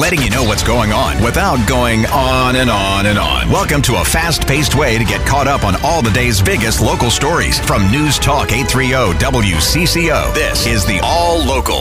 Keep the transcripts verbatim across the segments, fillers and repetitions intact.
letting you know what's going on without going on and on and on. Welcome to a fast-paced way to get caught up on all the day's biggest local stories from News Talk eight thirty W C C O. This is the All Local.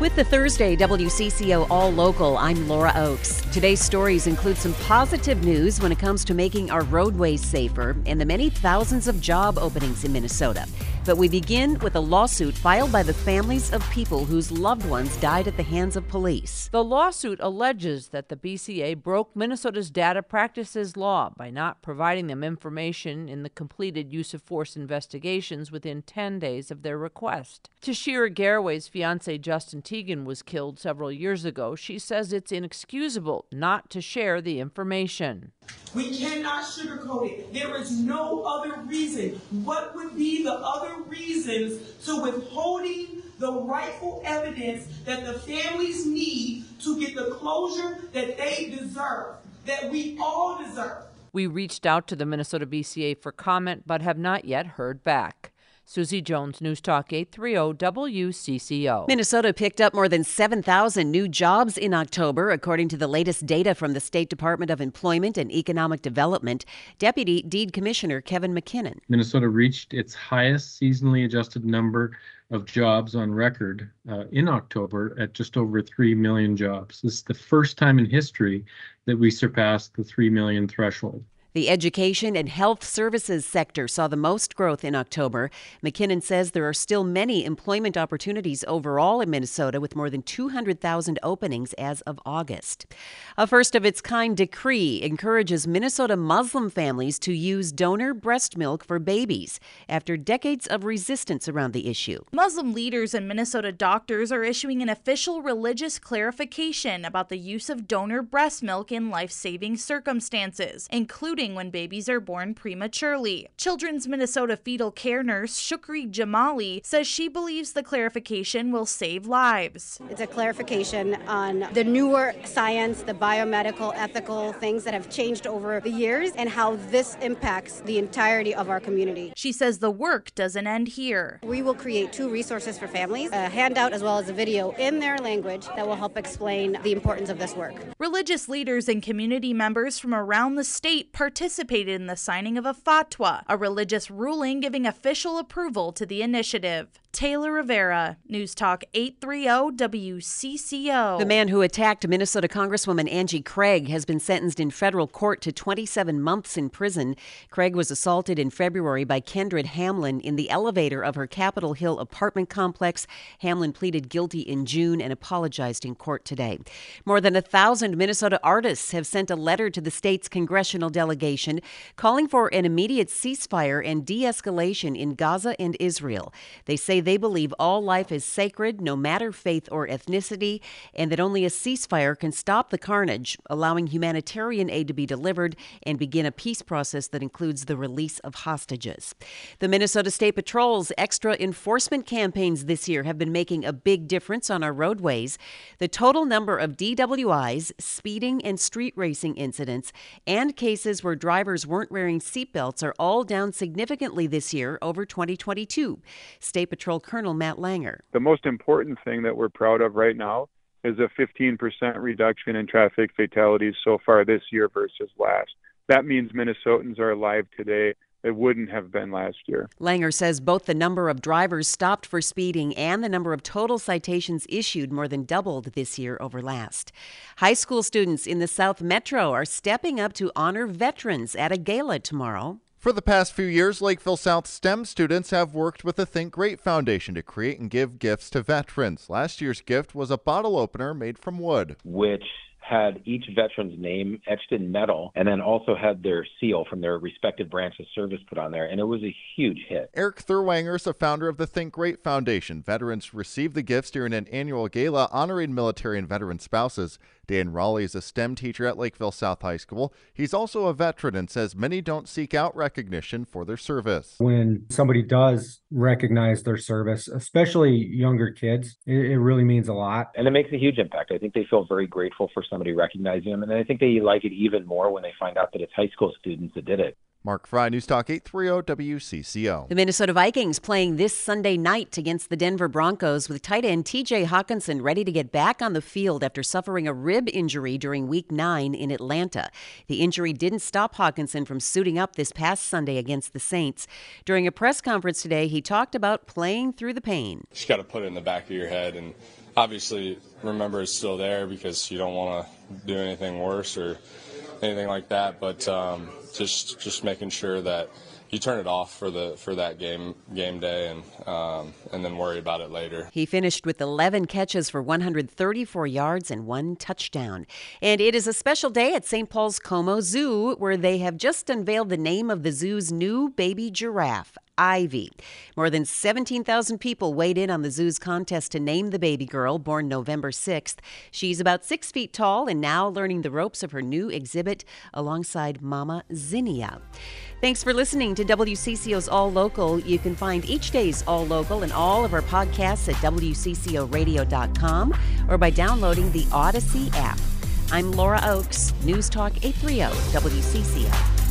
With the Thursday W C C O All Local, I'm Laura Oakes. Today's stories include some positive news when it comes to making our roadways safer and the many thousands of job openings in Minnesota. But we begin with a lawsuit filed by the families of people whose loved ones died at the hands of police. The lawsuit alleges that the B C A broke Minnesota's data practices law by not providing them information in the completed use of force investigations within ten days of their request. Tashira Garway's fiancé, Justin Teagan, Teagan was killed several years ago. She says it's inexcusable not to share the information. We cannot sugarcoat it. There is no other reason. What would be the other reasons to withholding the rightful evidence that the families need to get the closure that they deserve, that we all deserve? We reached out to the Minnesota B C A for comment, but have not yet heard back. Susie Jones, News Talk eight thirty W C C O. Minnesota picked up more than seven thousand new jobs in October, according to the latest data from the State Department of Employment and Economic Development. Deputy DEED Commissioner Kevin McKinnon. Minnesota reached its highest seasonally adjusted number of jobs on record uh, in October at just over three million jobs. This is the first time in history that we surpassed the three million threshold. The education and health services sector saw the most growth in October. McKinnon says there are still many employment opportunities overall in Minnesota, with more than two hundred thousand openings as of August. A first-of-its-kind decree encourages Minnesota Muslim families to use donor breast milk for babies after decades of resistance around the issue. Muslim leaders and Minnesota doctors are issuing an official religious clarification about the use of donor breast milk in life-saving circumstances, including when babies are born prematurely. Children's Minnesota fetal care nurse Shukri Jamali says she believes the clarification will save lives. It's a clarification on the newer science, the biomedical, ethical things that have changed over the years and how this impacts the entirety of our community. She says the work doesn't end here. We will create two resources for families, a handout as well as a video in their language that will help explain the importance of this work. Religious leaders and community members from around the state participated participated in the signing of a fatwa, a religious ruling giving official approval to the initiative. Taylor Rivera, News Talk eight thirty W C C O. The man who attacked Minnesota Congresswoman Angie Craig has been sentenced in federal court to twenty-seven months in prison. Craig was assaulted in February by Kendrick Hamlin in the elevator of her Capitol Hill apartment complex. Hamlin pleaded guilty in June and apologized in court today. More than a thousand Minnesota artists have sent a letter to the state's congressional delegation calling for an immediate ceasefire and de-escalation in Gaza and Israel. They say they believe all life is sacred, no matter faith or ethnicity, and that only a ceasefire can stop the carnage, allowing humanitarian aid to be delivered and begin a peace process that includes the release of hostages. The Minnesota State Patrol's extra enforcement campaigns this year have been making a big difference on our roadways. The total number of D W Is, speeding and street racing incidents, and cases where drivers weren't wearing seatbelts are all down significantly this year over twenty twenty-two. State Patrol Colonel Matt Langer. The most important thing that we're proud of right now is a fifteen percent reduction in traffic fatalities so far this year versus last. That means Minnesotans are alive today. It wouldn't have been last year. Langer says both the number of drivers stopped for speeding and the number of total citations issued more than doubled this year over last. High school students in the South Metro are stepping up to honor veterans at a gala tomorrow. For the past few years, Lakeville South STEM students have worked with the Think Great Foundation to create and give gifts to veterans. Last year's gift was a bottle opener made from wood, which had each veteran's name etched in metal and then also had their seal from their respective branch of service put on there, and it was a huge hit. Eric Thurwanger is the founder of the Think Great Foundation. Veterans receive the gifts during an annual gala honoring military and veteran spouses. Dan Raleigh is a STEM teacher at Lakeville South High School. He's also a veteran and says many don't seek out recognition for their service. When somebody does recognize their service, especially younger kids, it really means a lot. And it makes a huge impact. I think they feel very grateful for somebody recognizing them, and I think they like it even more when they find out that it's high school students that did it. Mark Fry, News Talk eight thirty W C C O. The Minnesota Vikings playing this Sunday night against the Denver Broncos with tight end T J Hockenson ready to get back on the field after suffering a rib injury during week nine in Atlanta. The injury didn't stop Hockenson from suiting up this past Sunday against the Saints. During a press conference today, he talked about playing through the pain. Just got to put it in the back of your head and obviously remember it's still there because you don't want to do anything worse or anything like that, but um, just just making sure that you turn it off for the for that game game day and um, and then worry about it later. He finished with eleven catches for one hundred thirty-four yards and one touchdown. And it is a special day at Saint Paul's Como Zoo, where they have just unveiled the name of the zoo's new baby giraffe, Ivy. More than seventeen thousand people weighed in on the zoo's contest to name the baby girl, born November sixth. She's about six feet tall and now learning the ropes of her new exhibit alongside Mama Zinnia. Thanks for listening to W C C O's All Local. You can find each day's All Local and all of our podcasts at W C C O radio dot com or by downloading the Odyssey app. I'm Laura Oakes, News Talk eight thirty W C C O.